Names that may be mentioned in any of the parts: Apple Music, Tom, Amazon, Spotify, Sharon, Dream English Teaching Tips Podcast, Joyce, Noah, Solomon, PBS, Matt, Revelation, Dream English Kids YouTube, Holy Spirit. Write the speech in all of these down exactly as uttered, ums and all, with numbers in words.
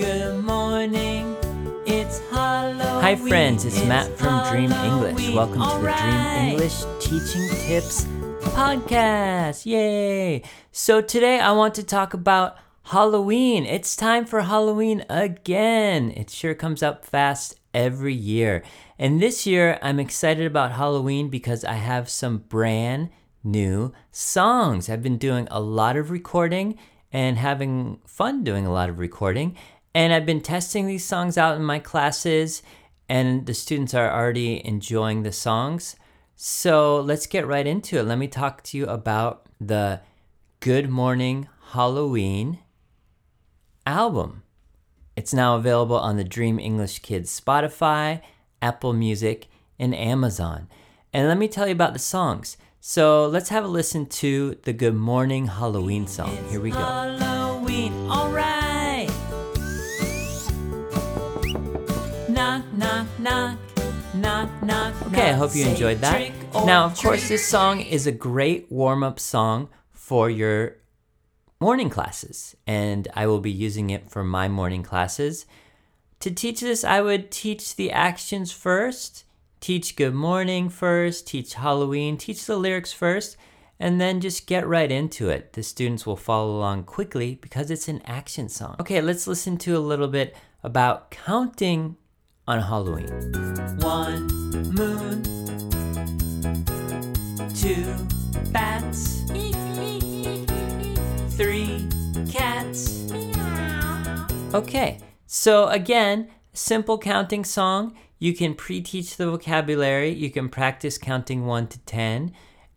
Good morning, it's Halloween. Hi friends, it's, it's Matt from Halloween. Dream English. Welcome All to the right. Dream English Teaching Tips Podcast. Yay! So today I want to talk about Halloween. It's time for Halloween again. It sure comes up fast every year. And this year I'm excited about Halloween because I have some brand new songs. I've been doing a lot of recording and having fun doing a lot of recording. And I've been testing these songs out in my classes, and the students are already enjoying the songs. So let's get right into it. Let me talk to you about the Good Morning Halloween album. It's now available on the Dream English Kids Spotify, Apple Music, and Amazon. And let me tell you about the songs. So let's have a listen to the Good Morning Halloween song. Here we go. Halloween, all right. Knock, knock, knock, knock, knock. Okay, I hope you enjoyed that. Now, of course, this song is a great warm-up song for your morning classes, and I will be using it for my morning classes. To teach this, I would teach the actions first. Teach good morning first, teach Halloween, teach the lyrics first, and then just get right into it. The students will follow along quickly because it's an action song. Okay, let's listen to a little bit about counting on Halloween. One moon, two bats, three cats. Okay, so again, simple counting song. You can pre-teach the vocabulary, you can practice counting one to ten,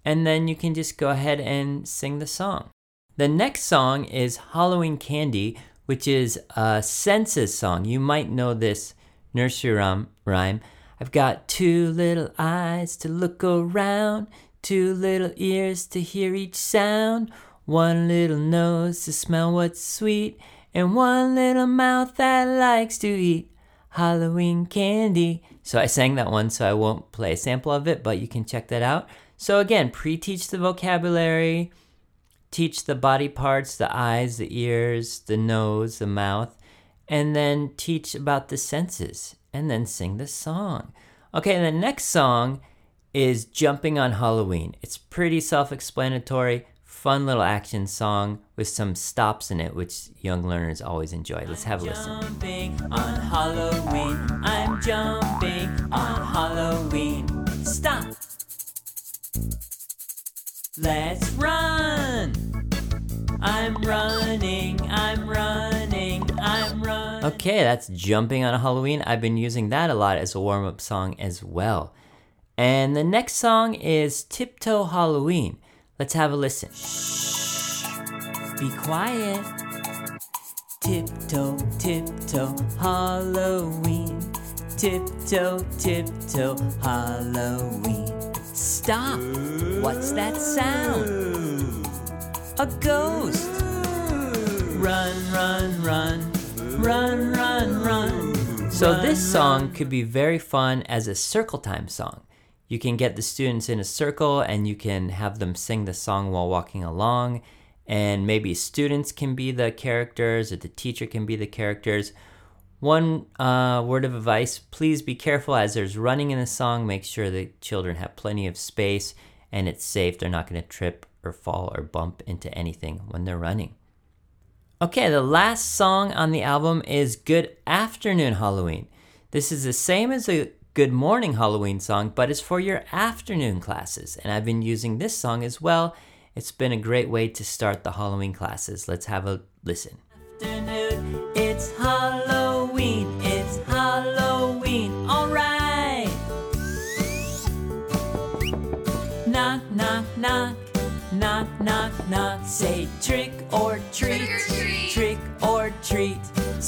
and then you can just go ahead and sing the song. The next song is Halloween Candy, which is a census song. You might know this nursery rhyme. I've got two little eyes to look around, two little ears to hear each sound, one little nose to smell what's sweet, and one little mouth that likes to eat Halloween candy. So I sang that one, so I won't play a sample of it, but you can check that out. So again, pre-teach the vocabulary, teach the body parts, the eyes, the ears, the nose, the mouth, and then teach about the senses, and then sing the song. Okay, and the next song is Jumping on Halloween. It's pretty self-explanatory, fun little action song with some stops in it, which young learners always enjoy. Let's have a listen. Jumping on Halloween, I'm jumping on Halloween. Stop! Let's run! I'm running, I'm running, I'm running. Okay, that's Jumping on Halloween. I've been using that a lot as a warm-up song as well. And the next song is Tiptoe Halloween. Let's have a listen. Shh, be quiet. Tiptoe, tiptoe, Halloween. Tiptoe, tiptoe, Halloween. Stop. What's that sound? A ghost. Run, run, run. Run, run, run. So this song could be very fun as a circle time song. You can get the students in a circle and you can have them sing the song while walking along, and maybe students can be the characters or the teacher can be the characters. One uh, word of advice, please be careful as there's running in the song. Make sure the children have plenty of space and it's safe. They're not going to trip or fall or bump into anything when they're running. Okay, the last song on the album is Good Afternoon Halloween. This is the same as a Good Morning Halloween song, but it's for your afternoon classes. And I've been using this song as well. It's been a great way to start the Halloween classes. Let's have a listen. Afternoon, it's Halloween, it's Halloween, all right. Knock, knock, knock, knock, knock, knock. Say trick or treat, trick or treat, trick or treat.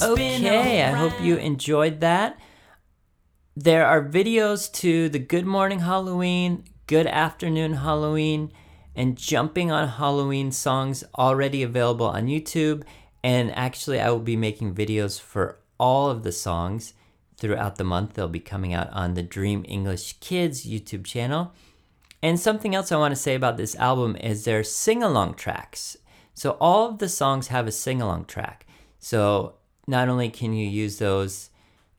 Okay, I hope you enjoyed that. There are videos to the Good Morning Halloween, Good Afternoon Halloween, and Jumping on Halloween songs already available on YouTube. And actually, I will be making videos for all of the songs throughout the month. They'll be coming out on the Dream English Kids YouTube channel. And something else I want to say about this album is their sing-along tracks. So all of the songs have a sing-along track. So not only can you use those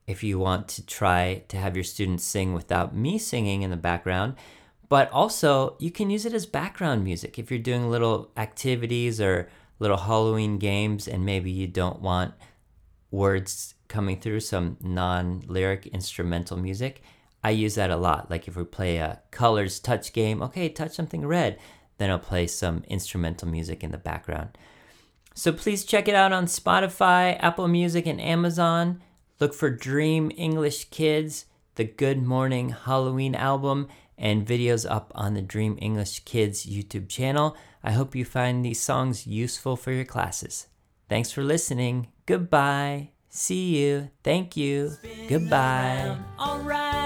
if you want to try to have your students sing without me singing in the background, but also you can use it as background music if you're doing little activities or little Halloween games and maybe you don't want words coming through, some non-lyric instrumental music. I use that a lot. Like if we play a colors touch game, okay, touch something red, then I'll play some instrumental music in the background. So please check it out on Spotify, Apple Music, and Amazon. Look for Dream English Kids, the Good Morning Halloween album, and videos up on the Dream English Kids YouTube channel. I hope you find these songs useful for your classes. Thanks for listening. Goodbye. See you. Thank you. Goodbye. All right.